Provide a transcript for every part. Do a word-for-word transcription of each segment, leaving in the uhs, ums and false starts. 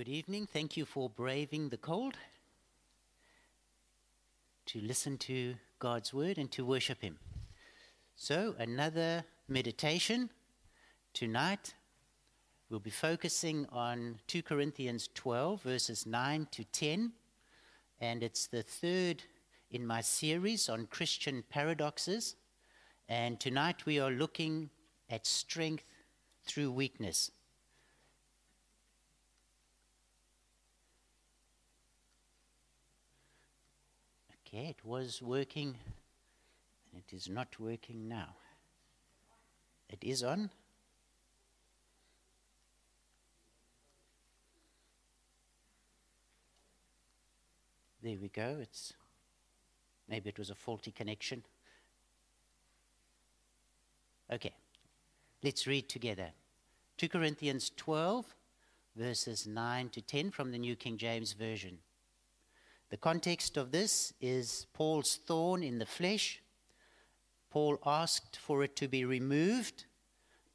Good evening. Thank you for braving the cold to listen to God's word and to worship him. So another meditation. Tonight we'll be focusing on two Corinthians twelve verses nine to ten, and it's the third in my series on Christian paradoxes, and tonight we are looking at strength through weakness. Okay, it was working, and it is not working now. It is on. There we go. It's maybe it was a faulty connection. Okay, let's read together. two Corinthians twelve, verses nine to ten from the New King James Version. The context of this is Paul's thorn in the flesh. Paul asked for it to be removed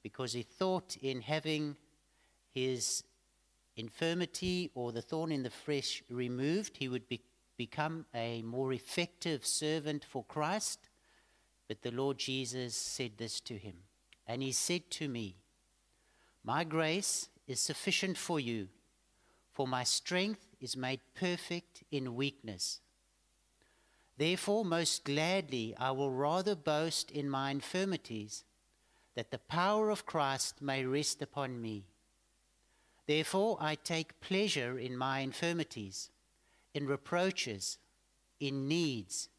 because he thought in having his infirmity or the thorn in the flesh removed, he would be, become a more effective servant for Christ. But the Lord Jesus said this to him, and he said to me, "My grace is sufficient for you, for my strength is made perfect in weakness. Therefore, most gladly, I will rather boast in my infirmities, that the power of Christ may rest upon me. Therefore, I take pleasure in my infirmities, in reproaches, in needs,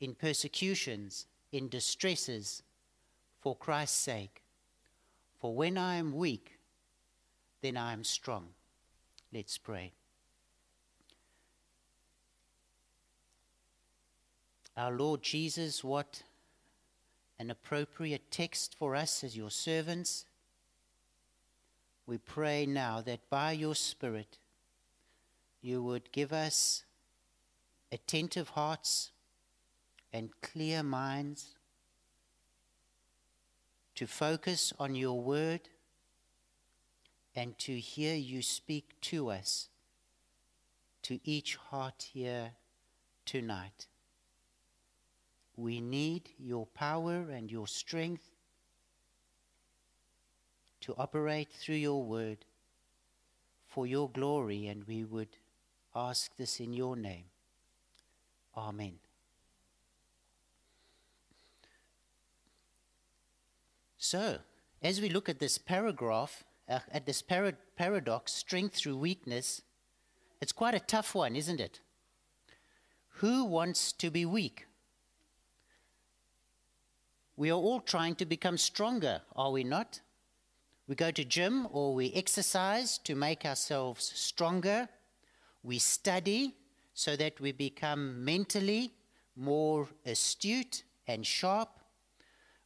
in persecutions, in distresses, for Christ's sake. For when I am weak, then I am strong." Let's pray. Our Lord Jesus, what an appropriate text for us as your servants. We pray now that by your Spirit you would give us attentive hearts and clear minds to focus on your word and to hear you speak to us, to each heart here tonight. We need your power and your strength to operate through your word for your glory, and we would ask this in your name. Amen. So, as we look at this paragraph, Uh, at this para- paradox, strength through weakness, it's quite a tough one, isn't it? Who wants to be weak? We are all trying to become stronger, are we not? We go to gym or we exercise to make ourselves stronger. We study so that we become mentally more astute and sharp.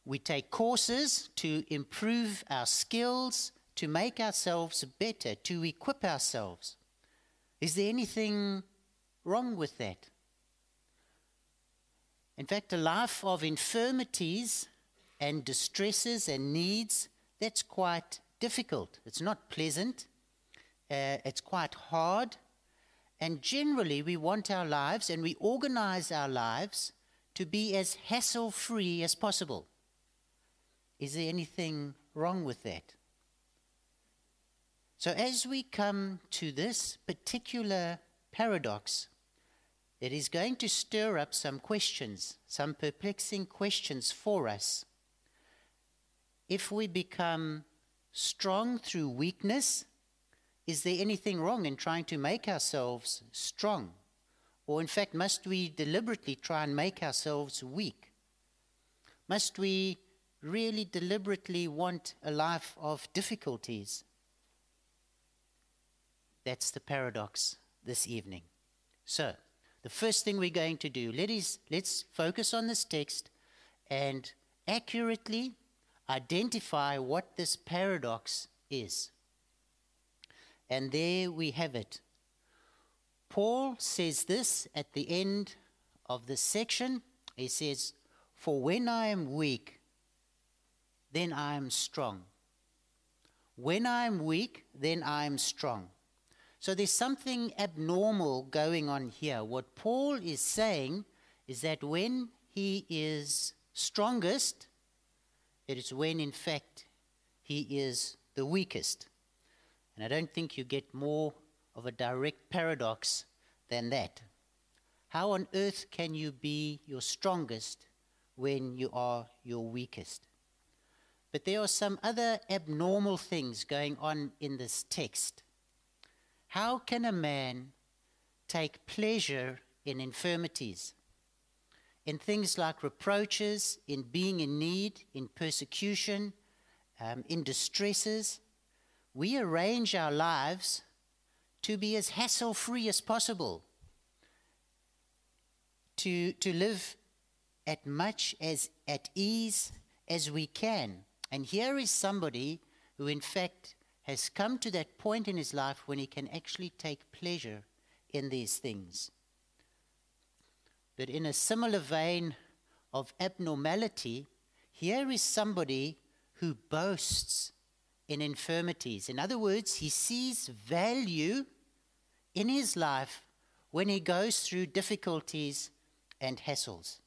We take courses to improve our skills, to make ourselves better, to equip ourselves. Is there anything wrong with that? In fact, a life of infirmities and distresses and needs, that's quite difficult. It's not pleasant. Uh, it's quite hard. And generally, we want our lives and we organize our lives to be as hassle-free as possible. Is there anything wrong with that? So as we come to this particular paradox, it is going to stir up some questions, some perplexing questions for us. If we become strong through weakness, is there anything wrong in trying to make ourselves strong? Or in fact, must we deliberately try and make ourselves weak? Must we really deliberately want a life of difficulties? That's the paradox this evening. So, the first thing we're going to do, let is, let's focus on this text and accurately identify what this paradox is. And there we have it. Paul says this at the end of this section. He says, "For when I am weak, then I am strong." When I am weak, then I am strong. So there's something abnormal going on here. What Paul is saying is that when he is strongest, it is when, in fact, he is the weakest. And I don't think you get more of a direct paradox than that. How on earth can you be your strongest when you are your weakest? But there are some other abnormal things going on in this text. How can a man take pleasure in infirmities, in things like reproaches, in being in need, in persecution, um, in distresses? We arrange our lives to be as hassle-free as possible, to, to live as much as at ease as we can. And here is somebody who, in fact, has come to that point in his life when he can actually take pleasure in these things. But in a similar vein of abnormality, here is somebody who boasts in infirmities. In other words, he sees value in his life when he goes through difficulties and hassles.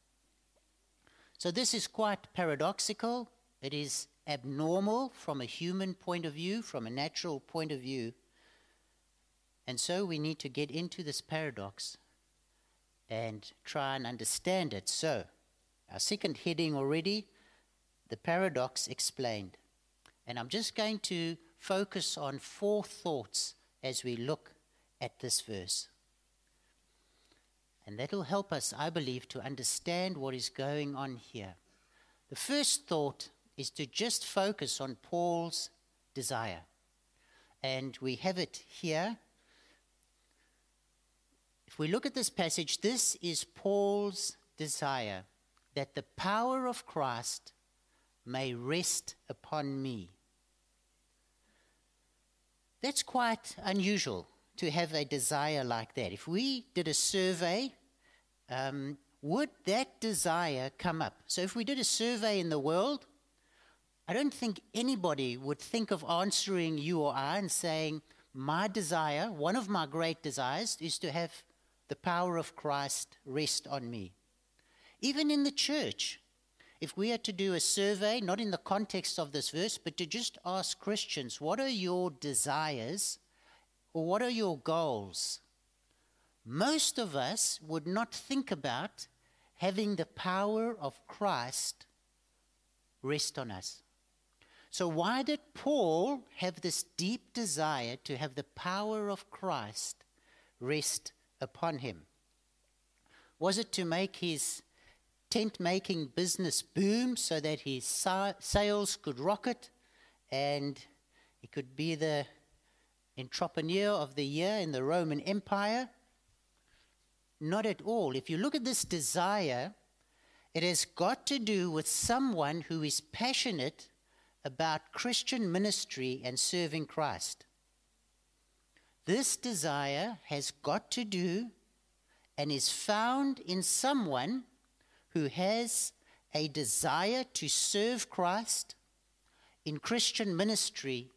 So this is quite paradoxical. It is abnormal from a human point of view, from a natural point of view. And so we need to get into this paradox and try and understand it. So, our second heading already, the paradox explained. And I'm just going to focus on four thoughts as we look at this verse. And that will help us, I believe, to understand what is going on here. The first thought is to just focus on Paul's desire. And we have it here. If we look at this passage, this is Paul's desire, that the power of Christ may rest upon me. That's quite unusual to have a desire like that. If we did a survey, um, would that desire come up? So if we did a survey in the world, I don't think anybody would think of answering you or I and saying, my desire, one of my great desires, is to have the power of Christ rest on me. Even in the church, if we are to do a survey, not in the context of this verse, but to just ask Christians, what are your desires or what are your goals? Most of us would not think about having the power of Christ rest on us. So why did Paul have this deep desire to have the power of Christ rest upon him? Was it to make his tent-making business boom so that his sales could rocket and he could be the entrepreneur of the year in the Roman Empire? Not at all. If you look at this desire, it has got to do with someone who is passionate about Christian ministry and serving Christ. This desire has got to do and is found in someone who has a desire to serve Christ in Christian ministry.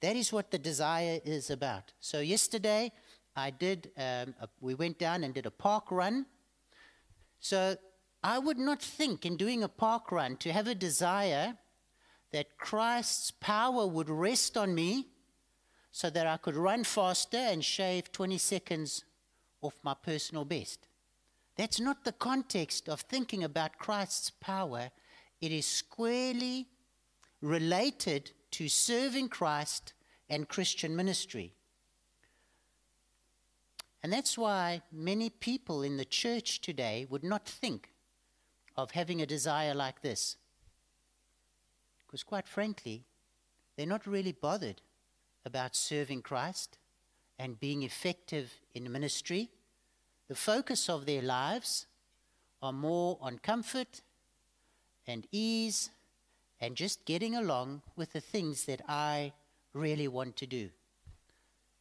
That is what the desire is about. So yesterday, I did. Um, a, we went down and did a park run. So I would not think in doing a park run to have a desire that Christ's power would rest on me so that I could run faster and shave twenty seconds off my personal best. That's not the context of thinking about Christ's power. It is squarely related to serving Christ and Christian ministry. And that's why many people in the church today would not think of having a desire like this. Because quite frankly, they're not really bothered about serving Christ and being effective in ministry. The focus of their lives are more on comfort and ease and just getting along with the things that I really want to do.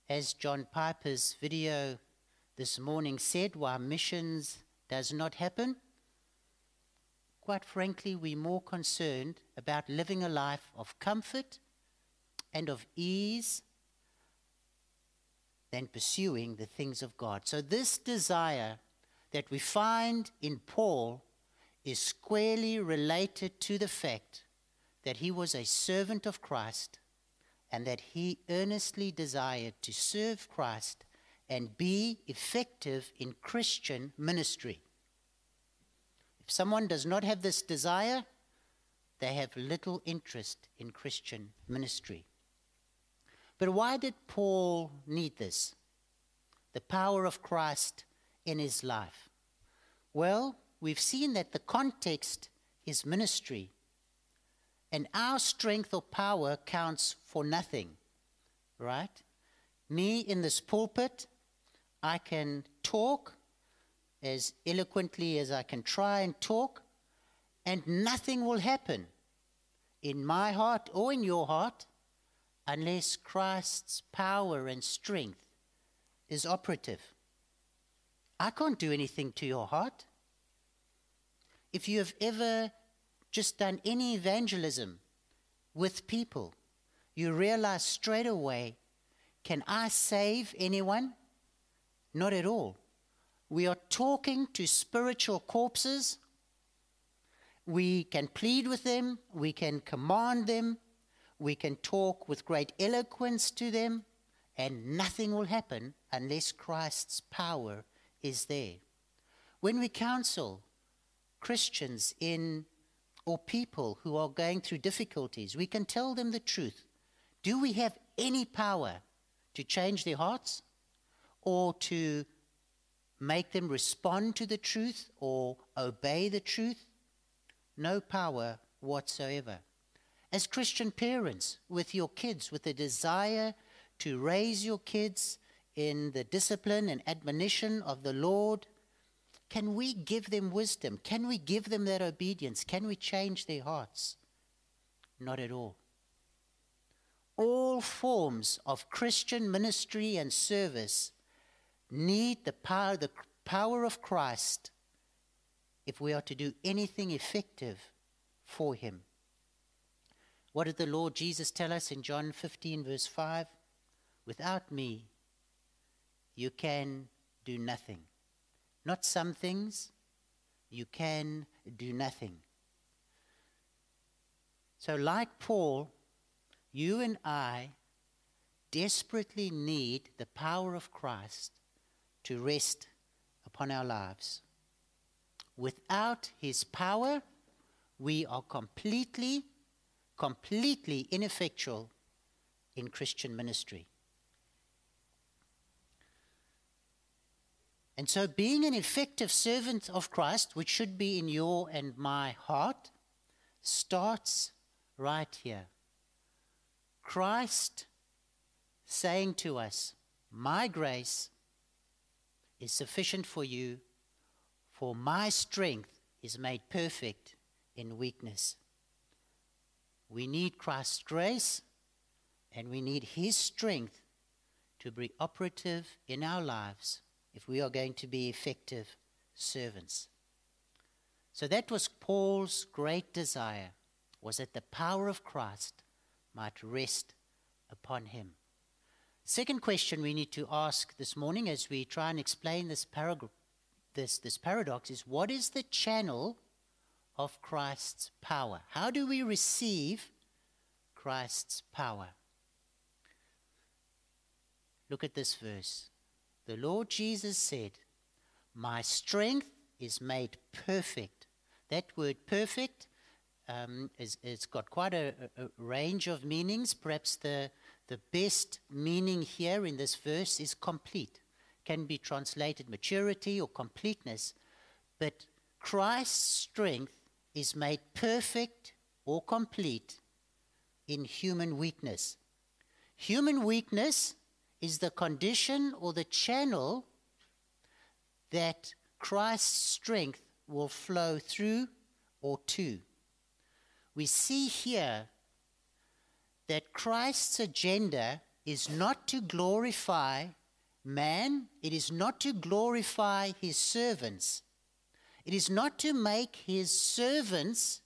As John Piper's video this morning said, why missions does not happen, quite frankly, we're more concerned about living a life of comfort and of ease than pursuing the things of God. So this desire that we find in Paul is squarely related to the fact that he was a servant of Christ and that he earnestly desired to serve Christ and be effective in Christian ministry. If someone does not have this desire, they have little interest in Christian ministry. But why did Paul need this? The power of Christ in his life. Well, we've seen that the context is ministry, and our strength or power counts for nothing, right? Me in this pulpit, I can talk as eloquently as I can try and talk, and nothing will happen in my heart or in your heart unless Christ's power and strength is operative. I can't do anything to your heart. If you have ever just done any evangelism with people, you realize straight away, can I save anyone? Not at all. We are talking to spiritual corpses. We can plead with them. We can command them. We can talk with great eloquence to them, and nothing will happen unless Christ's power is there. When we counsel Christians in or people who are going through difficulties, we can tell them the truth. Do we have any power to change their hearts or to make them respond to the truth or obey the truth? No power whatsoever. As Christian parents with your kids, with a desire to raise your kids in the discipline and admonition of the Lord, can we give them wisdom? Can we give them that obedience? Can we change their hearts? Not at all. All forms of Christian ministry and service need the power, the power of Christ if we are to do anything effective for Him. What did the Lord Jesus tell us in John fifteen verse five? Without me, you can do nothing. Not some things, you can do nothing. So like Paul, you and I desperately need the power of Christ to rest upon our lives. Without His power, we are completely, completely ineffectual in Christian ministry. And so being an effective servant of Christ, which should be in your and my heart, starts right here. Christ saying to us, my grace is sufficient for you, for my strength is made perfect in weakness. We need Christ's grace, and we need His strength to be operative in our lives if we are going to be effective servants. So that was Paul's great desire, was that the power of Christ might rest upon him. Second question we need to ask this morning as we try and explain this, parag- this, this paradox is, what is the channel of Christ's power? How do we receive Christ's power? Look at this verse. The Lord Jesus said, my strength is made perfect. That word perfect, um, is, it's got quite a, a range of meanings. Perhaps the, the best meaning here in this verse is complete. Can be translated maturity or completeness. But Christ's strength is made perfect or complete in human weakness. Human weakness is the condition or the channel that Christ's strength will flow through or to. We see here that Christ's agenda is not to glorify man. It is not to glorify His servants. It is not to make His servants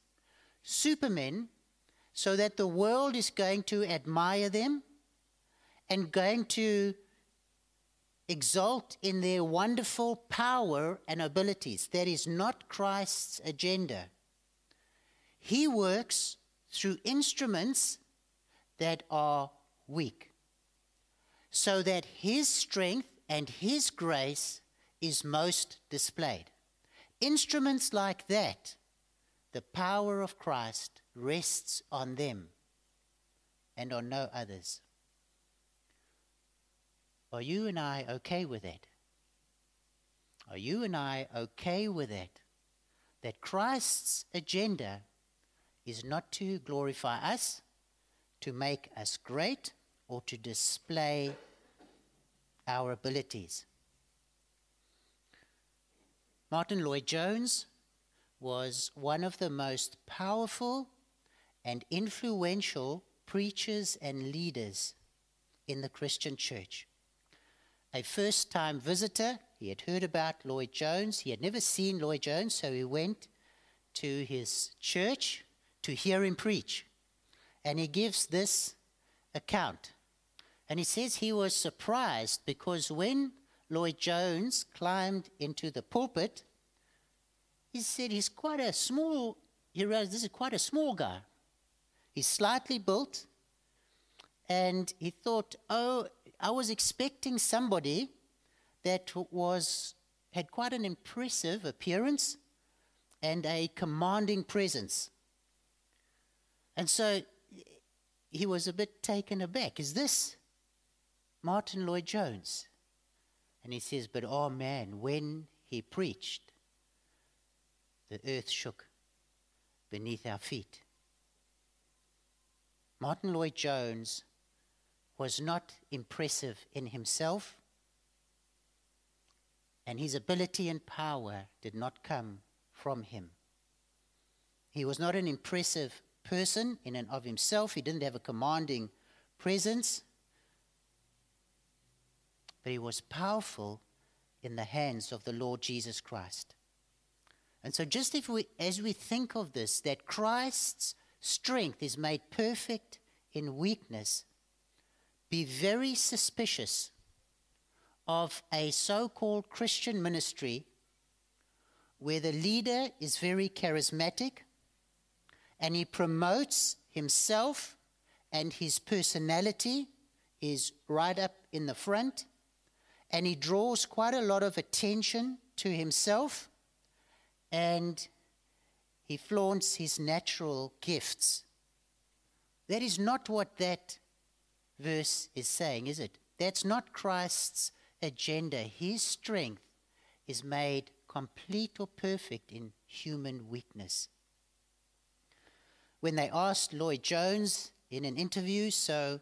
supermen so that the world is going to admire them and going to exult in their wonderful power and abilities. That is not Christ's agenda. He works through instruments that are weak, so that his strength and his grace is most displayed. Instruments like that, the power of Christ rests on them and on no others. Are you and I okay with that? Are you and I okay with that? That Christ's agenda is not to glorify us, to make us great, or to display our abilities. Martyn Lloyd-Jones was one of the most powerful and influential preachers and leaders in the Christian church. A first-time visitor, he had heard about Lloyd-Jones. He had never seen Lloyd-Jones, so he went to his church to hear him preach. And he gives this account. And he says he was surprised because when Lloyd-Jones climbed into the pulpit, he said he's quite a small, he realized this is quite a small guy. He's slightly built, and he thought, oh, I was expecting somebody that was, had quite an impressive appearance and a commanding presence. And so he was a bit taken aback. Is this Martyn Lloyd-Jones? And he says, but oh man, when he preached, the earth shook beneath our feet. Martyn Lloyd-Jones was not impressive in himself, and his ability and power did not come from him. He was not an impressive person in and of himself. He didn't have a commanding presence, but he was powerful in the hands of the Lord Jesus Christ. And so just if we, as we think of this, that Christ's strength is made perfect in weakness, be very suspicious of a so-called Christian ministry where the leader is very charismatic and he promotes himself and his personality is right up in the front, and he draws quite a lot of attention to himself, and he flaunts his natural gifts. That is not what that verse is saying, is it? That's not Christ's agenda. His strength is made complete or perfect in human weakness. When they asked Lloyd-Jones in an interview, so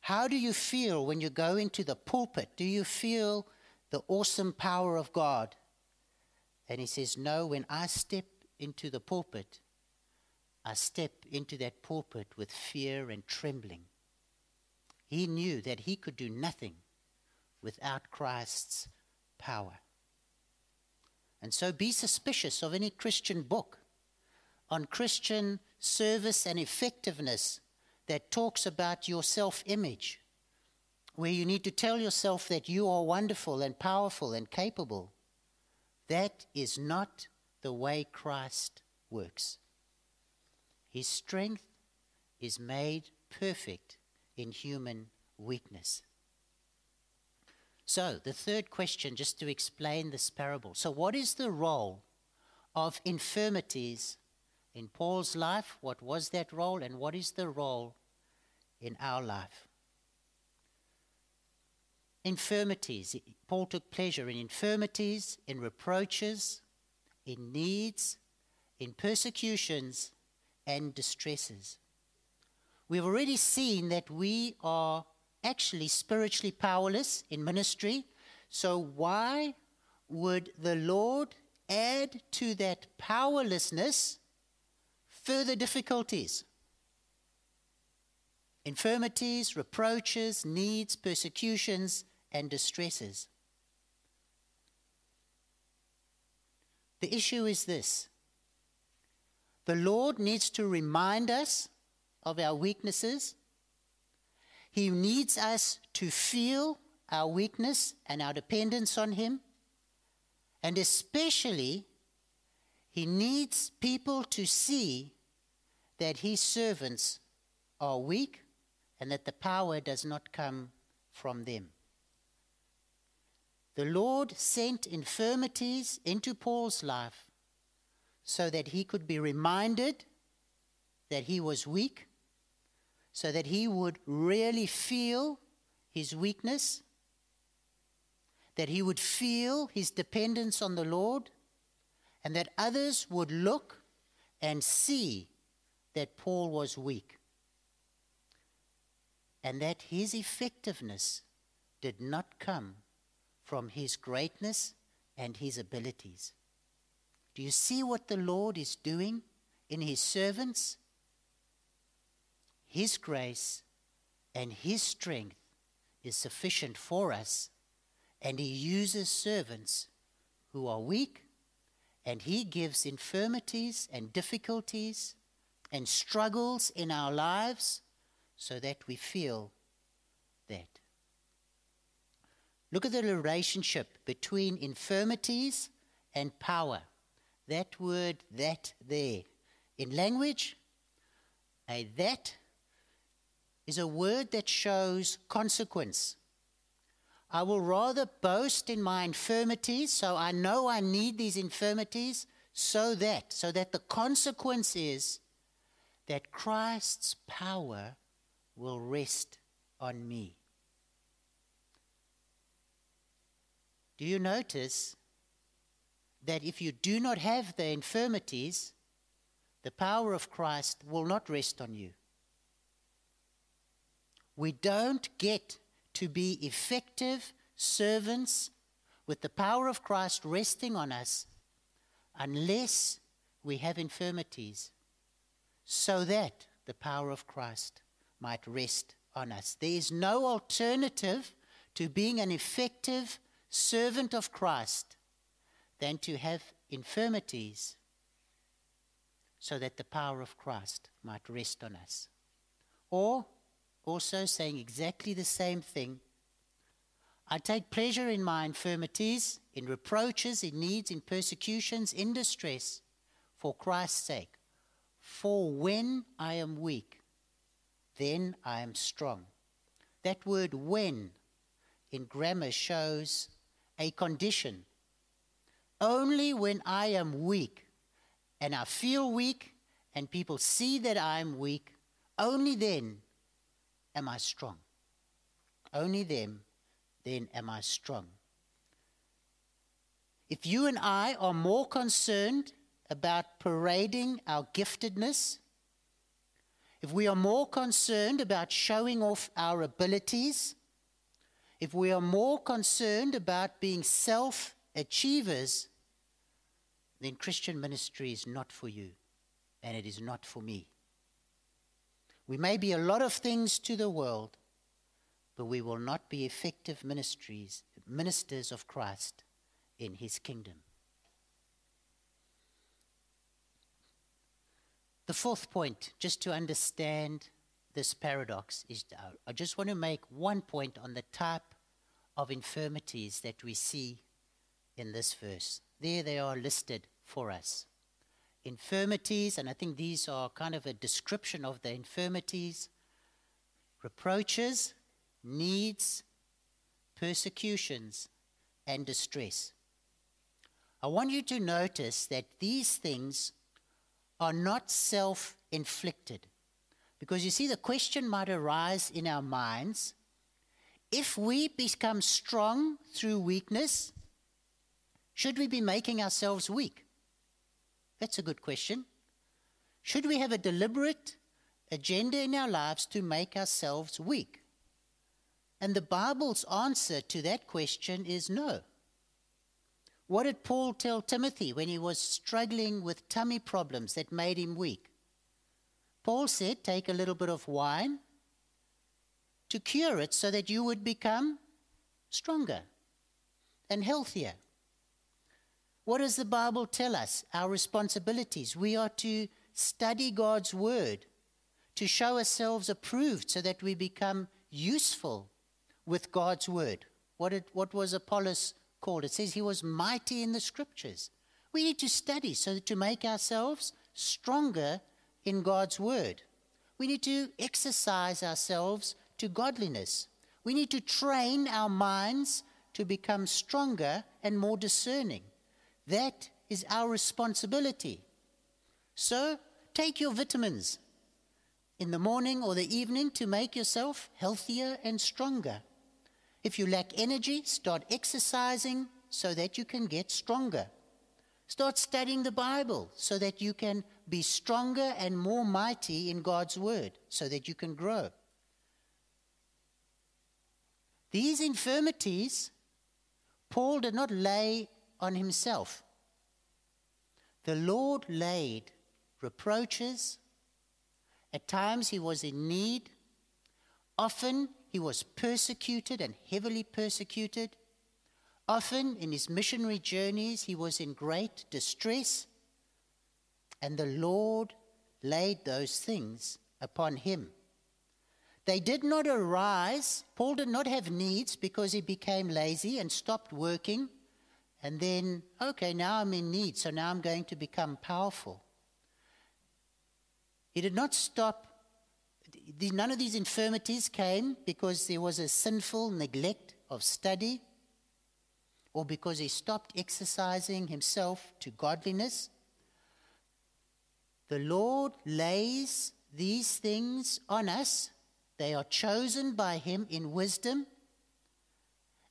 how do you feel when you go into the pulpit? Do you feel the awesome power of God? And he says, no, when I step into the pulpit, I step into that pulpit with fear and trembling. He knew that he could do nothing without Christ's power. And so be suspicious of any Christian book on Christian service and effectiveness that talks about your self-image, where you need to tell yourself that you are wonderful and powerful and capable. That is not the way Christ works. His strength is made perfect in human weakness. So, the third question, just to explain this parable. So, what is the role of infirmities in Paul's life? What was that role, and what is the role in our life? Infirmities. Paul took pleasure in infirmities, in reproaches, in needs, in persecutions, and distresses. We've already seen that we are actually spiritually powerless in ministry. So why would the Lord add to that powerlessness further difficulties? Infirmities, reproaches, needs, persecutions, and distresses. The issue is this. The Lord needs to remind us of our weaknesses. He needs us to feel our weakness and our dependence on him. And especially, he needs people to see that his servants are weak and that the power does not come from them. The Lord sent infirmities into Paul's life so that he could be reminded that he was weak, so that he would really feel his weakness, that he would feel his dependence on the Lord, and that others would look and see that Paul was weak, and that his effectiveness did not come from his greatness and his abilities. Do you see what the Lord is doing in his servants? His grace and his strength is sufficient for us, and he uses servants who are weak, and he gives infirmities and difficulties and struggles in our lives so that we feel that. Look at the relationship between infirmities and power. That word, that, there. In language, a that is a word that shows consequence. I will rather boast in my infirmities, so I know I need these infirmities, so that, so that the consequence is that Christ's power will rest on me. Do you notice that if you do not have the infirmities, the power of Christ will not rest on you? We don't get to be effective servants with the power of Christ resting on us unless we have infirmities, so that the power of Christ might rest on us. There is no alternative to being an effective servant of Christ than to have infirmities so that the power of Christ might rest on us. Or also saying exactly the same thing. I take pleasure in my infirmities, in reproaches, in needs, in persecutions, in distress, for Christ's sake. For when I am weak, then I am strong. That word when in grammar shows a condition. Only when I am weak, and I feel weak, and people see that I am weak, only then am I strong. Only then, then am I strong. If you and I are more concerned about parading our giftedness, if we are more concerned about showing off our abilities, if we are more concerned about being self-achievers, then Christian ministry is not for you, and it is not for me. We may be a lot of things to the world, but we will not be effective ministries, ministers of Christ in his kingdom. The fourth point, just to understand this paradox, is I just want to make one point on the type of infirmities that we see in this verse. There they are listed for us. Infirmities, and I think these are kind of a description of the infirmities, reproaches, needs, persecutions, and distress. I want you to notice that these things are not self-inflicted. Because you see, the question might arise in our minds, if we become strong through weakness, should we be making ourselves weak? That's a good question. Should we have a deliberate agenda in our lives to make ourselves weak? And the Bible's answer to that question is no. What did Paul tell Timothy when he was struggling with tummy problems that made him weak? Paul said, take a little bit of wine to cure it so that you would become stronger and healthier. What does the Bible tell us? Our responsibilities. We are to study God's word, to show ourselves approved so that we become useful with God's word. what, it, what was Apollos called. It says he was mighty in the Scriptures. We need to study so that to make ourselves stronger in God's Word. We need to exercise ourselves to godliness. We need to train our minds to become stronger and more discerning. That is our responsibility. So, take your vitamins in the morning or the evening to make yourself healthier and stronger. If you lack energy, start exercising so that you can get stronger. Start studying the Bible so that you can be stronger and more mighty in God's Word, so that you can grow. These infirmities Paul did not lay on himself. The Lord laid reproaches. At times he was in need. Often he was persecuted and heavily persecuted. Often in his missionary journeys he was in great distress. And the Lord laid those things upon him. They did not arise. Paul did not have needs because he became lazy and stopped working. And then, okay, now I'm in need, so now I'm going to become powerful. He did not stop. None of these infirmities came because there was a sinful neglect of study or because he stopped exercising himself to godliness. The Lord lays these things on us. They are chosen by him in wisdom.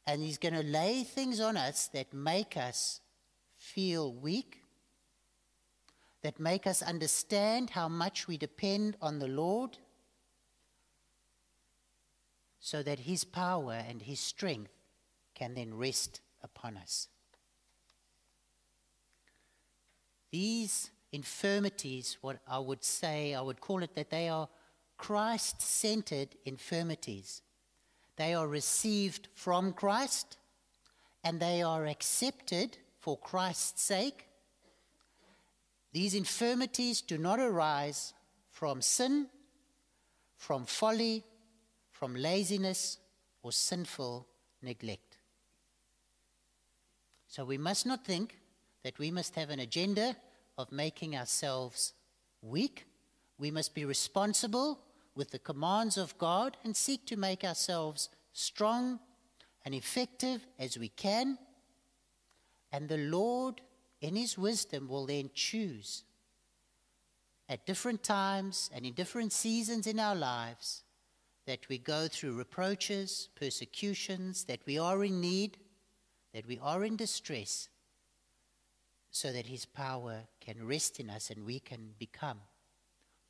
And he's going to lay things on us that make us feel weak, that make us understand how much we depend on the Lord, so that his power and his strength can then rest upon us. These infirmities, what I would say, I would call it that they are Christ-centered infirmities. They are received from Christ, and they are accepted for Christ's sake. These infirmities do not arise from sin, from folly, from laziness, or sinful neglect. So we must not think that we must have an agenda of making ourselves weak. We must be responsible with the commands of God and seek to make ourselves strong and effective as we can. And the Lord, in his wisdom, will then choose at different times and in different seasons in our lives that we go through reproaches, persecutions, that we are in need, that we are in distress, so that his power can rest in us and we can become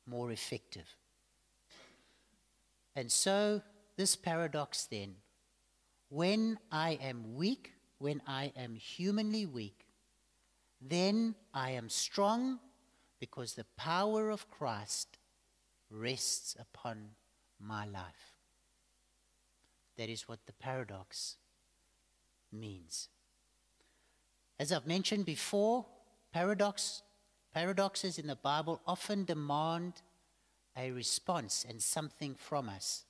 more effective. And so, this paradox then, when I am weak, when I am humanly weak, then I am strong because the power of Christ rests upon my life. That is what the paradox means. As I've mentioned before, paradox, paradoxes in the Bible often demand a response and something from us.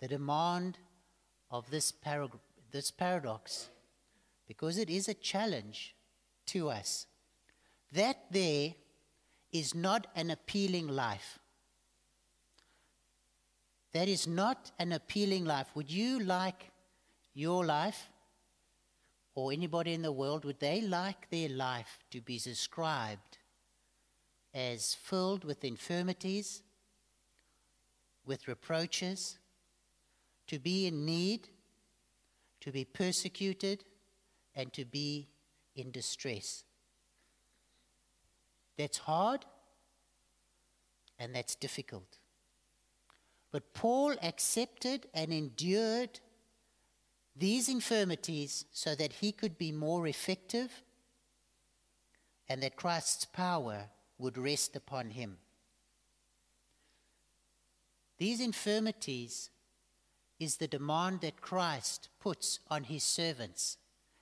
The demand of this, para- this paradox, because it is a challenge to us. That there is not an appealing life. That is not an appealing life. Would you like your life, or anybody in the world, would they like their life to be described as filled with infirmities, with reproaches, to be in need, to be persecuted, and to be in distress? That's hard, and that's difficult. But Paul accepted and endured these infirmities so that he could be more effective and that Christ's power would rest upon him. These infirmities is the demand that Christ puts on his servants.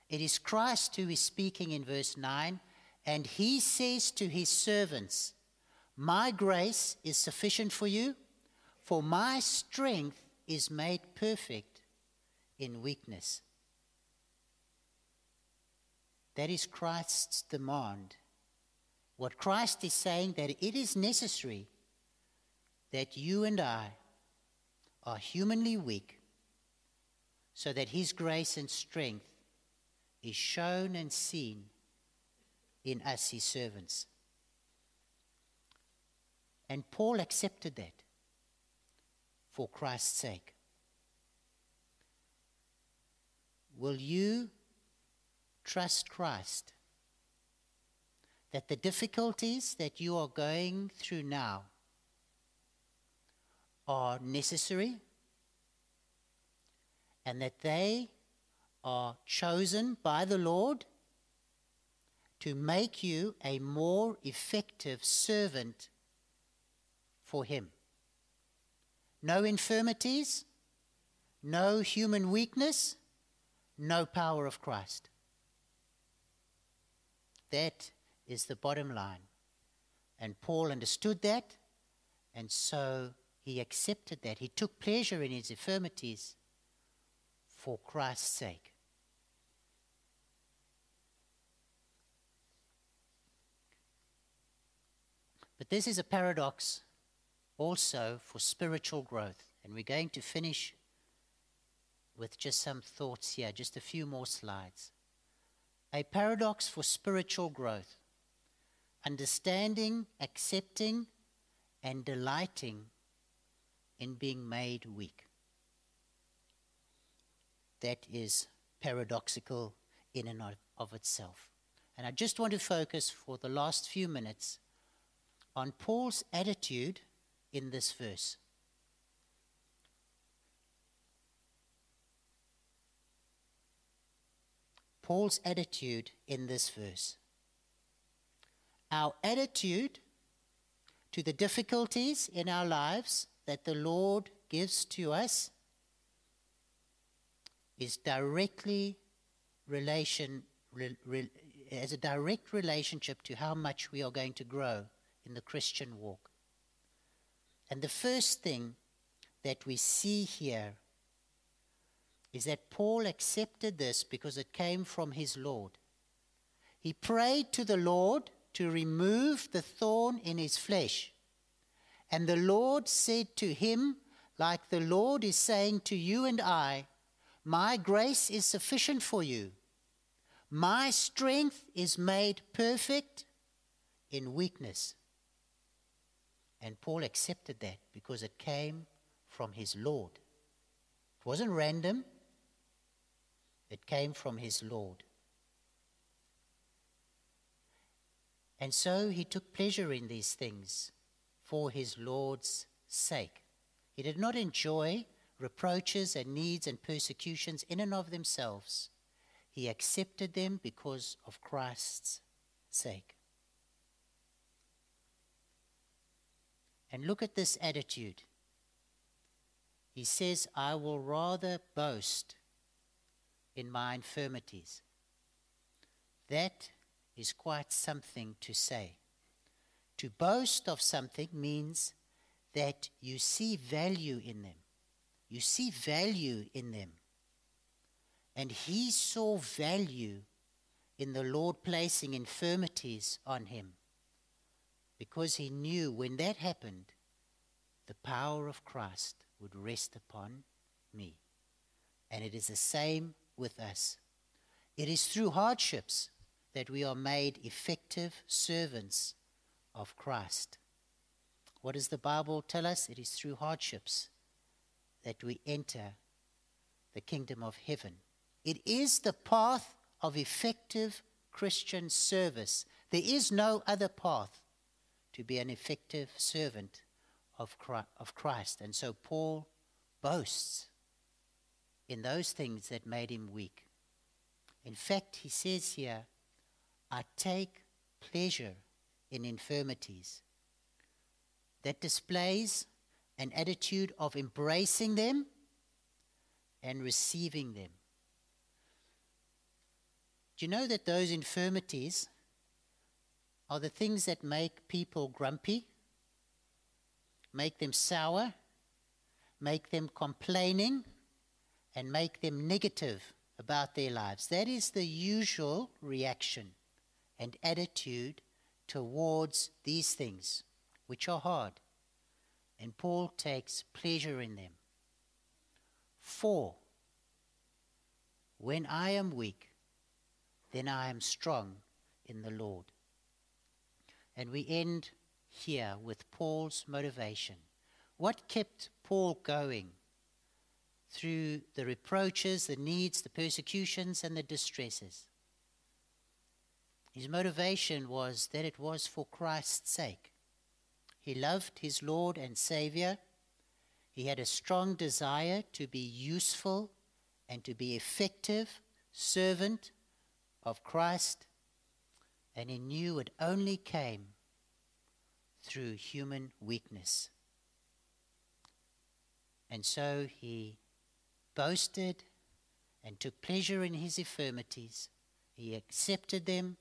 It is Christ who is speaking in verse nine, and he says to his servants, "My grace is sufficient for you, for my strength is made perfect in weakness. That is Christ's demand. What Christ is saying, that it is necessary that you and I are humanly weak so that his grace and strength is shown and seen in us, his servants. And Paul accepted that for Christ's sake. Will you trust Christ that the difficulties that you are going through now are necessary and that they are chosen by the Lord to make you a more effective servant for him? No infirmities, no human weakness, no power of Christ. That is the bottom line. And Paul understood that, and so he accepted that. He took pleasure in his infirmities for Christ's sake. But this is a paradox also for spiritual growth. And we're going to finish with just some thoughts here, just a few more slides. A paradox for spiritual growth. Understanding, accepting, and delighting in being made weak. That is paradoxical in and of itself. And I just want to focus for the last few minutes on Paul's attitude in this verse. Paul's attitude in this verse. Our attitude to the difficulties in our lives that the Lord gives to us is directly relation, re, re, as a direct relationship to how much we are going to grow in the Christian walk. And the first thing that we see here is that Paul accepted this because it came from his Lord. He prayed to the Lord to remove the thorn in his flesh. And the Lord said to him, like the Lord is saying to you and I, "My grace is sufficient for you. My strength is made perfect in weakness." And Paul accepted that because it came from his Lord. It wasn't random. It came from his Lord. And so he took pleasure in these things for his Lord's sake. He did not enjoy reproaches and needs and persecutions in and of themselves. He accepted them because of Christ's sake. And look at this attitude. He says, "I will rather boast in my infirmities." That is quite something to say. To boast of something means that you see value in them. You see value in them. And he saw value in the Lord placing infirmities on him because he knew when that happened, the power of Christ would rest upon me. And it is the same with us. It is through hardships that we are made effective servants of Christ. What does the Bible tell us? It is through hardships that we enter the kingdom of heaven. It is the path of effective Christian service. There is no other path to be an effective servant of Christ. And so Paul boasts in those things that made him weak. In fact, he says here, "I take pleasure in infirmities." That displays an attitude of embracing them and receiving them. Do you know that those infirmities are the things that make people grumpy, make them sour, make them complaining, and make them negative about their lives. That is the usual reaction and attitude towards these things, which are hard. And Paul takes pleasure in them. For, when I am weak, then I am strong in the Lord. And we end here with Paul's motivation. What kept Paul going through the reproaches, the needs, the persecutions, and the distresses? His motivation was that it was for Christ's sake. He loved his Lord and Savior. He had a strong desire to be useful and to be effective servant of Christ. And he knew it only came through human weakness. And so he boasted and took pleasure in his infirmities. He accepted them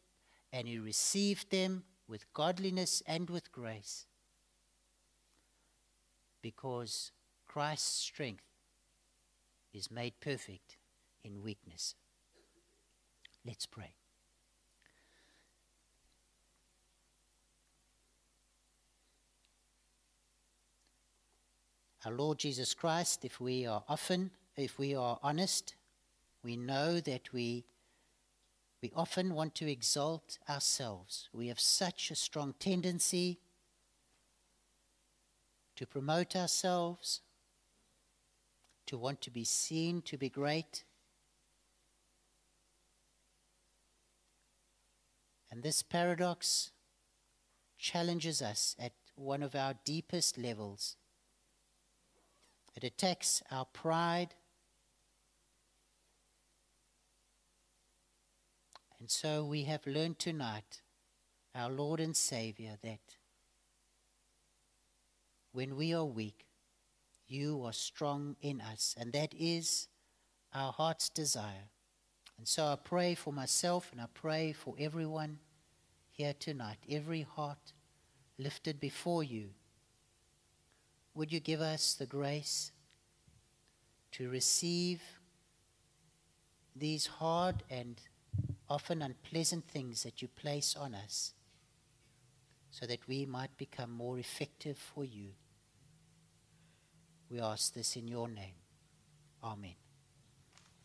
and he received them with godliness and with grace, because Christ's strength is made perfect in weakness. Let's pray. Our Lord Jesus Christ, if we are often, if we are honest, we know that we, we often want to exalt ourselves. We have such a strong tendency to promote ourselves, to want to be seen, to be great. And this paradox challenges us at one of our deepest levels. It attacks our pride. And so we have learned tonight, our Lord and Savior, that when we are weak, you are strong in us. And that is our heart's desire. And so I pray for myself and I pray for everyone here tonight, every heart lifted before you. Would you give us the grace to receive these hard and often unpleasant things that you place on us, so that we might become more effective for you? We ask this in your name. Amen.